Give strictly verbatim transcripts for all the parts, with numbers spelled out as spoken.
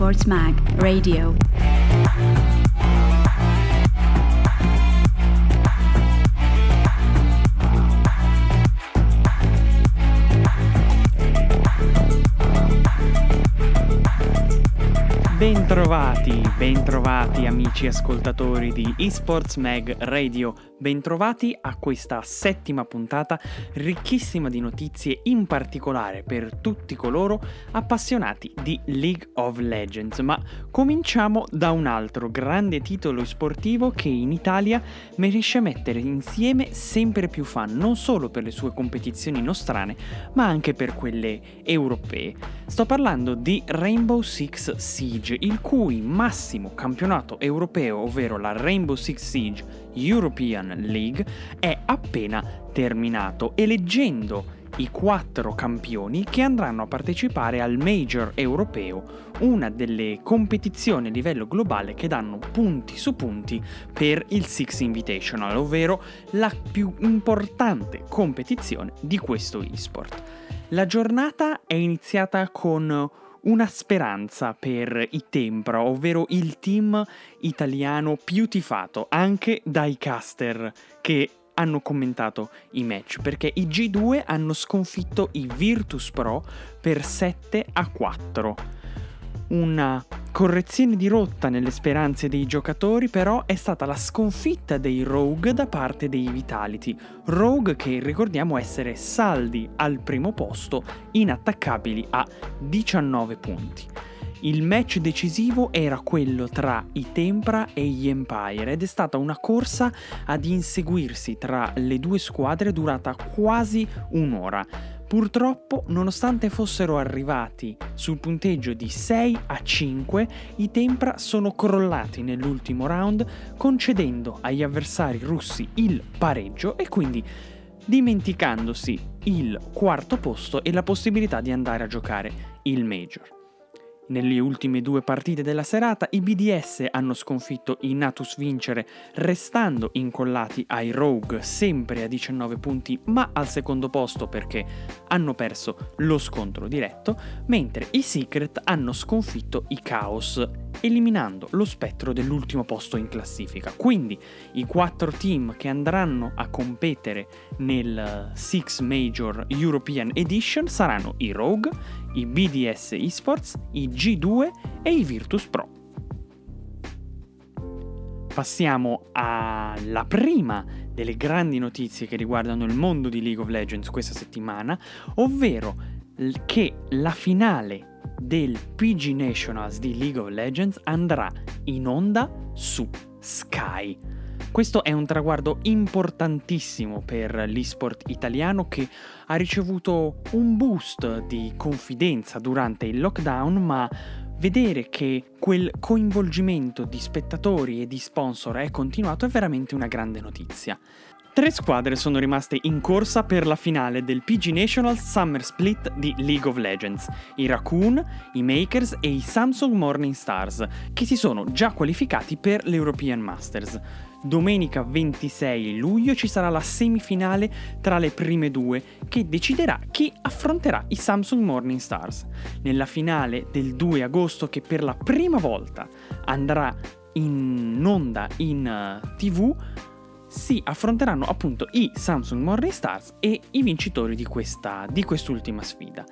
Esports Mag Radio. Bentrovati, bentrovati amici ascoltatori di Esports Mag Radio, bentrovati a questa settima puntata ricchissima di notizie, in particolare per tutti coloro appassionati di League of Legends. Ma cominciamo da un altro grande titolo sportivo che in Italia riesce a mettere insieme sempre più fan, non solo per le sue competizioni nostrane, ma anche per quelle europee. Sto parlando di Rainbow Six Siege, il cui massimo campionato europeo, ovvero la Rainbow Six Siege European League, è appena terminato, eleggendo i quattro campioni che andranno a partecipare al Major europeo, una delle competizioni a livello globale che danno punti su punti per il Six Invitational, ovvero la più importante competizione di questo esport. La giornata è iniziata con una speranza per i Tempra, ovvero il team italiano più tifato anche dai caster che hanno commentato i match, perché i G due hanno sconfitto i Virtus Pro per sette a quattro. Una correzione di rotta nelle speranze dei giocatori però è stata la sconfitta dei Rogue da parte dei Vitality, Rogue che ricordiamo essere saldi al primo posto, inattaccabili a diciannove punti. Il match decisivo era quello tra i Tempra e gli Empire ed è stata una corsa ad inseguirsi tra le due squadre durata quasi un'ora. Purtroppo, nonostante fossero arrivati sul punteggio di sei a cinque, i Tempra sono crollati nell'ultimo round, concedendo agli avversari russi il pareggio e quindi dimenticandosi il quarto posto e la possibilità di andare a giocare il Major. Nelle ultime due partite della serata i B D S hanno sconfitto i Natus Vincere, restando incollati ai Rogue sempre a diciannove punti ma al secondo posto perché hanno perso lo scontro diretto, mentre i Secret hanno sconfitto i Chaos, eliminando lo spettro dell'ultimo posto in classifica. Quindi i quattro team che andranno a competere nel Six Major European Edition saranno i Rogue, i B D S Esports, i G due e i Virtus Pro. Passiamo alla prima delle grandi notizie che riguardano il mondo di League of Legends questa settimana, ovvero che la finale del P G Nationals di League of Legends andrà in onda su Sky. Questo è un traguardo importantissimo per l'esport italiano che ha ricevuto un boost di confidenza durante il lockdown, ma vedere che quel coinvolgimento di spettatori e di sponsor è continuato è veramente una grande notizia. Tre squadre sono rimaste in corsa per la finale del P G National Summer Split di League of Legends, i Raccoon, i Makers e i Samsung Morning Stars, che si sono già qualificati per l'European Masters. Domenica ventisei luglio ci sarà la semifinale tra le prime due che deciderà chi affronterà i Samsung Morning Stars. Nella finale del due agosto, che per la prima volta andrà in onda in uh, tivù, si affronteranno appunto i Samsung Morning Stars e i vincitori di questa di quest'ultima sfida.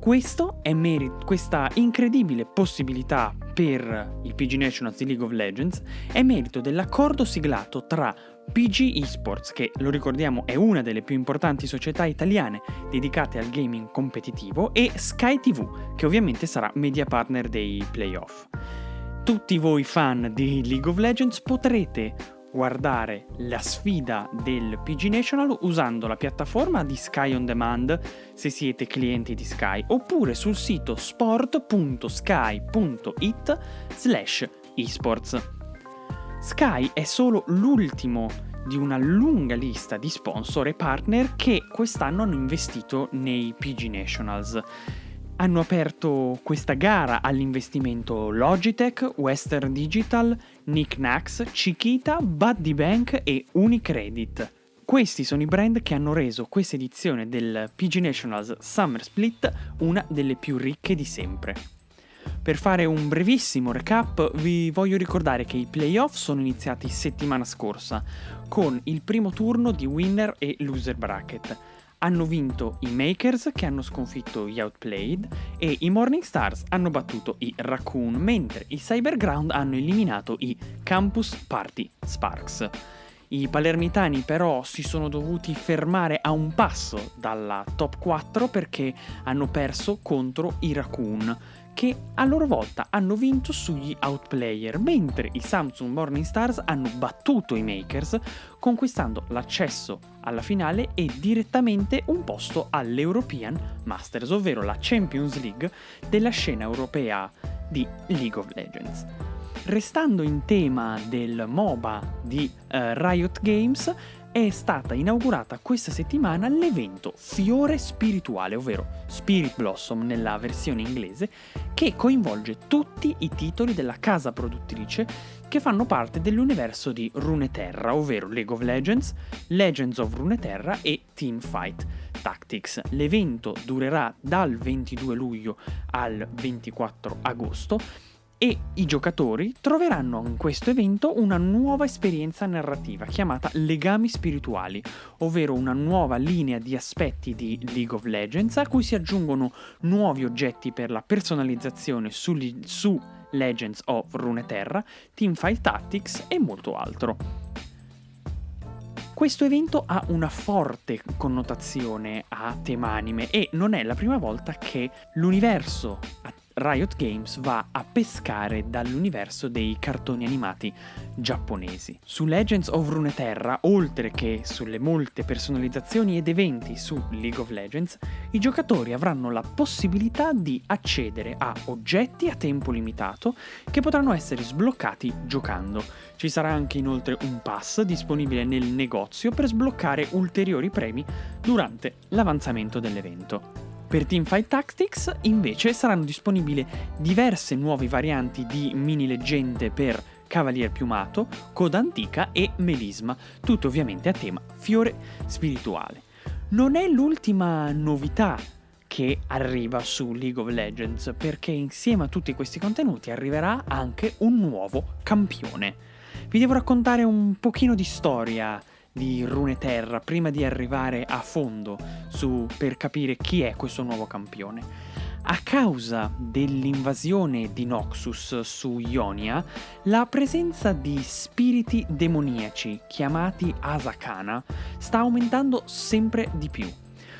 Questo è merito, questa incredibile possibilità per il P G Nationals di League of Legends è merito dell'accordo siglato tra P G Esports, che lo ricordiamo è una delle più importanti società italiane dedicate al gaming competitivo, e Sky tivù, che ovviamente sarà media partner dei playoff. Tutti voi fan di League of Legends potrete guardare la sfida del P G National usando la piattaforma di Sky On Demand se siete clienti di Sky, oppure sul sito sport.sky.it slash esports. Sky è solo l'ultimo di una lunga lista di sponsor e partner che quest'anno hanno investito nei P G Nationals. Hanno aperto questa gara all'investimento Logitech, Western Digital, NickNax, Chiquita, Buddy Bank e Unicredit. Questi sono i brand che hanno reso questa edizione del P G Nationals Summer Split una delle più ricche di sempre. Per fare un brevissimo recap vi voglio ricordare che i playoff sono iniziati settimana scorsa con il primo turno di winner e loser bracket. Hanno vinto i Makers, che hanno sconfitto gli Outplayed, e i Morning Stars hanno battuto i Raccoon, mentre i Cyberground hanno eliminato i Campus Party Sparks. I palermitani però si sono dovuti fermare a un passo dalla top quattro perché hanno perso contro i Raccoon, che a loro volta hanno vinto sugli Outplayer, mentre i Samsung Morning Stars hanno battuto i Makers, conquistando l'accesso alla finale e direttamente un posto all'European Masters, ovvero la Champions League della scena europea di League of Legends. Restando in tema del MOBA di uh, Riot Games, è stata inaugurata questa settimana l'evento Fiore Spirituale, ovvero Spirit Blossom nella versione inglese, che coinvolge tutti i titoli della casa produttrice che fanno parte dell'universo di Runeterra, ovvero League of Legends, Legends of Runeterra e Teamfight Tactics. L'evento durerà dal ventidue luglio al ventiquattro agosto e i giocatori troveranno in questo evento una nuova esperienza narrativa chiamata Legami Spirituali, ovvero una nuova linea di aspetti di League of Legends a cui si aggiungono nuovi oggetti per la personalizzazione su, li- su Legends of Runeterra, Teamfight Tactics e molto altro. Questo evento ha una forte connotazione a tema anime e non è la prima volta che l'universo Riot Games va a pescare dall'universo dei cartoni animati giapponesi. Su Legends of Runeterra, oltre che sulle molte personalizzazioni ed eventi su League of Legends, i giocatori avranno la possibilità di accedere a oggetti a tempo limitato che potranno essere sbloccati giocando. Ci sarà anche inoltre un pass disponibile nel negozio per sbloccare ulteriori premi durante l'avanzamento dell'evento. Per Teamfight Tactics invece saranno disponibili diverse nuove varianti di mini leggende per Cavalier Piumato, Coda Antica e Melisma, tutto ovviamente a tema Fiore Spirituale. Non è l'ultima novità che arriva su League of Legends, perché insieme a tutti questi contenuti arriverà anche un nuovo campione. Vi devo raccontare un pochino di storia di Runeterra prima di arrivare a fondo su per capire chi è questo nuovo campione. A causa dell'invasione di Noxus su Ionia, la presenza di spiriti demoniaci chiamati Asakana sta aumentando sempre di più.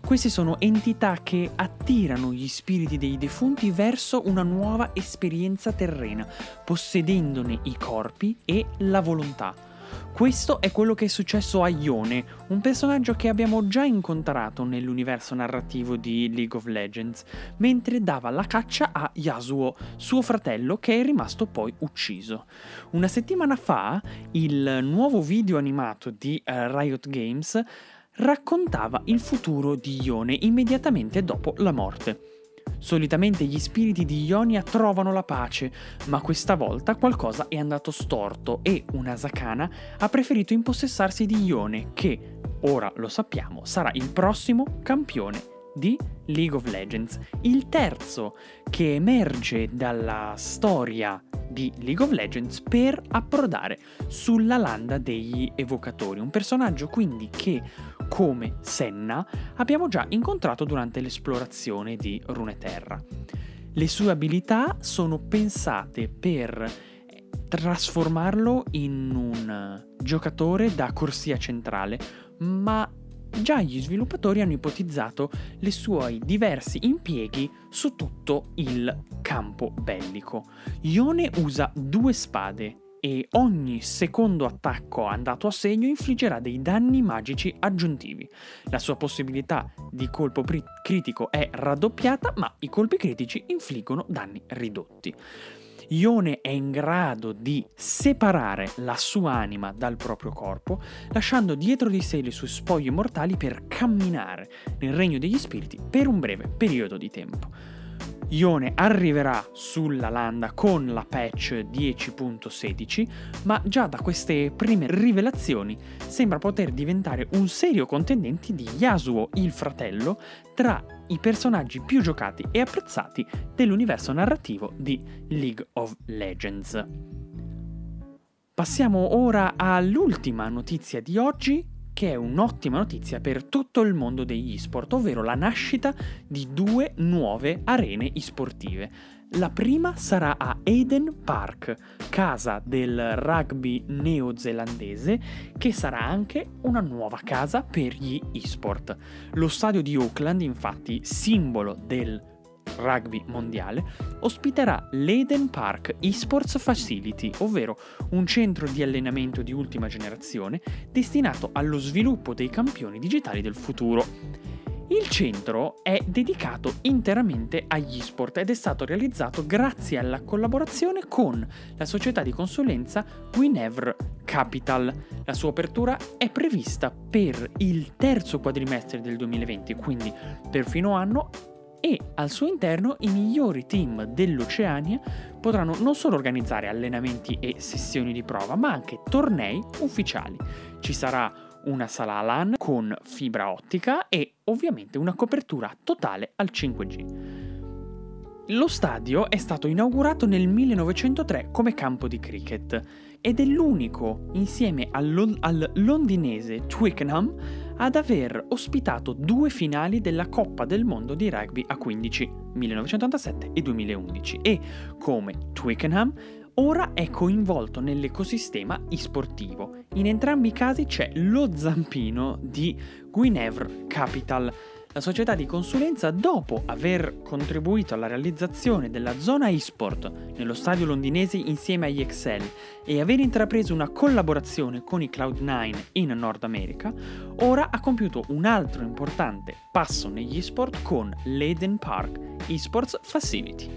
Queste sono entità che attirano gli spiriti dei defunti verso una nuova esperienza terrena, possedendone i corpi e la volontà. Questo è quello che è successo a Yone, un personaggio che abbiamo già incontrato nell'universo narrativo di League of Legends, mentre dava la caccia a Yasuo, suo fratello, che è rimasto poi ucciso. Una settimana fa, il nuovo video animato di Riot Games raccontava il futuro di Yone immediatamente dopo la morte. Solitamente gli spiriti di Ionia trovano la pace, ma questa volta qualcosa è andato storto e una Asakana ha preferito impossessarsi di Ione, che, ora lo sappiamo, sarà il prossimo campione di League of Legends, il terzo che emerge dalla storia di League of Legends per approdare sulla landa degli evocatori, un personaggio quindi che, come Senna, abbiamo già incontrato durante l'esplorazione di Runeterra. Le sue abilità sono pensate per trasformarlo in un giocatore da corsia centrale, ma già gli sviluppatori hanno ipotizzato i suoi diversi impieghi su tutto il campo bellico. Ione usa due spade e ogni secondo attacco andato a segno infliggerà dei danni magici aggiuntivi. La sua possibilità di colpo pri- critico è raddoppiata, ma i colpi critici infliggono danni ridotti. Ione è in grado di separare la sua anima dal proprio corpo, lasciando dietro di sé le sue spoglie mortali per camminare nel regno degli spiriti per un breve periodo di tempo. Yone arriverà sulla landa con la patch dieci punto sedici, ma già da queste prime rivelazioni sembra poter diventare un serio contendente di Yasuo, il fratello, tra i personaggi più giocati e apprezzati dell'universo narrativo di League of Legends. Passiamo ora all'ultima notizia di oggi, che è un'ottima notizia per tutto il mondo degli esport, ovvero la nascita di due nuove arene esportive. La prima sarà a Eden Park, casa del rugby neozelandese, che sarà anche una nuova casa per gli esport. Lo stadio di Auckland, infatti, simbolo del rugby mondiale, ospiterà l'Eden Park Esports Facility, ovvero un centro di allenamento di ultima generazione destinato allo sviluppo dei campioni digitali del futuro. Il centro è dedicato interamente agli esport ed è stato realizzato grazie alla collaborazione con la società di consulenza Guinevere Capital. La sua apertura è prevista per il terzo quadrimestre del duemilaventi, quindi per fino anno, e al suo interno i migliori team dell'Oceania potranno non solo organizzare allenamenti e sessioni di prova, ma anche tornei ufficiali. Ci sarà una sala LAN con fibra ottica e ovviamente una copertura totale al cinque G. Lo stadio è stato inaugurato nel millenovecentotre come campo di cricket ed è l'unico, insieme al, Lond- al londinese Twickenham, ad aver ospitato due finali della Coppa del Mondo di Rugby a quindici, millenovecentottantasette e duemilaundici, e come Twickenham ora è coinvolto nell'ecosistema esportivo. In entrambi i casi c'è lo zampino di Guinevere Capital, la società di consulenza, dopo aver contribuito alla realizzazione della zona eSport nello stadio londinese insieme agli Excel e aver intrapreso una collaborazione con i Cloud nine in Nord America, ora ha compiuto un altro importante passo negli eSport con l'Eden Park eSports Facility.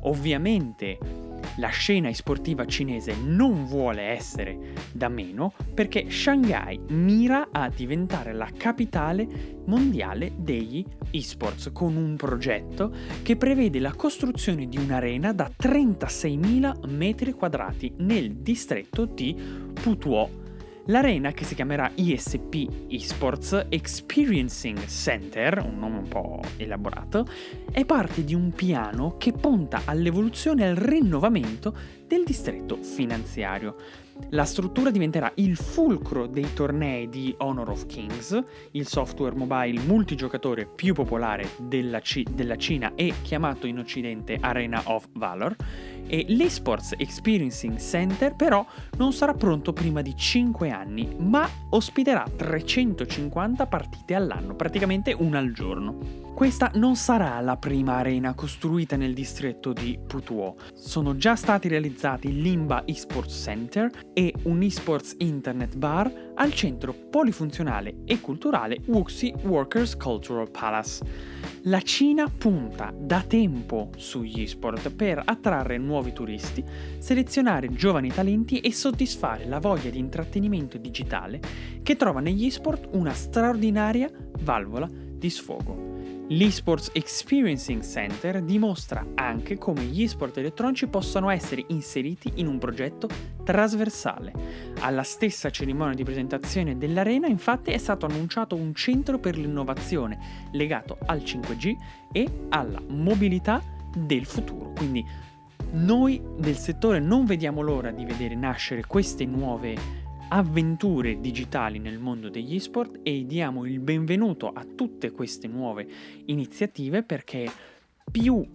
Ovviamente la scena esportiva cinese non vuole essere da meno, perché Shanghai mira a diventare la capitale mondiale degli esports con un progetto che prevede la costruzione di un'arena da trentaseimila metri quadrati nel distretto di Putuo. L'arena, che si chiamerà E S P Esports Experiencing Center, un nome un po' elaborato, è parte di un piano che punta all'evoluzione e al rinnovamento del distretto finanziario. La struttura diventerà il fulcro dei tornei di Honor of Kings, il software mobile multigiocatore più popolare della, C- della Cina e chiamato in Occidente Arena of Valor, e l'Esports Experiencing Center però non sarà pronto prima di cinque anni, ma ospiterà trecentocinquanta partite all'anno, praticamente una al giorno. Questa non sarà la prima arena costruita nel distretto di Putuo. Sono già stati realizzati l'Imba Esports Center e un Esports Internet Bar al centro polifunzionale e culturale Wuxi Workers Cultural Palace. La Cina punta da tempo sugli esport per attrarre nuovi turisti, selezionare giovani talenti e soddisfare la voglia di intrattenimento digitale che trova negli esport una straordinaria valvola di sfogo. L'Esports Experiencing Center dimostra anche come gli esport elettronici possano essere inseriti in un progetto trasversale. Alla stessa cerimonia di presentazione dell'arena, infatti, è stato annunciato un centro per l'innovazione legato al cinque G e alla mobilità del futuro. Quindi noi del settore non vediamo l'ora di vedere nascere queste nuove avventure digitali nel mondo degli esport e diamo il benvenuto a tutte queste nuove iniziative, perché più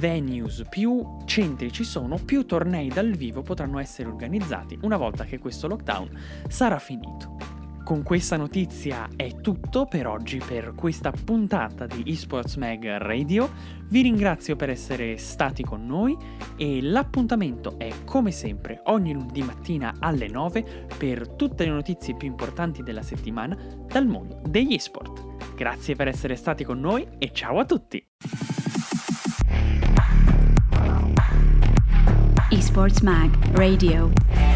venues, più centri ci sono, più tornei dal vivo potranno essere organizzati una volta che questo lockdown sarà finito. Con questa notizia è tutto per oggi, per questa puntata di Esports Mag Radio. Vi ringrazio per essere stati con noi e l'appuntamento è come sempre ogni lunedì mattina alle nove per tutte le notizie più importanti della settimana dal mondo degli esport. Grazie per essere stati con noi e ciao a tutti! Esports Mag Radio.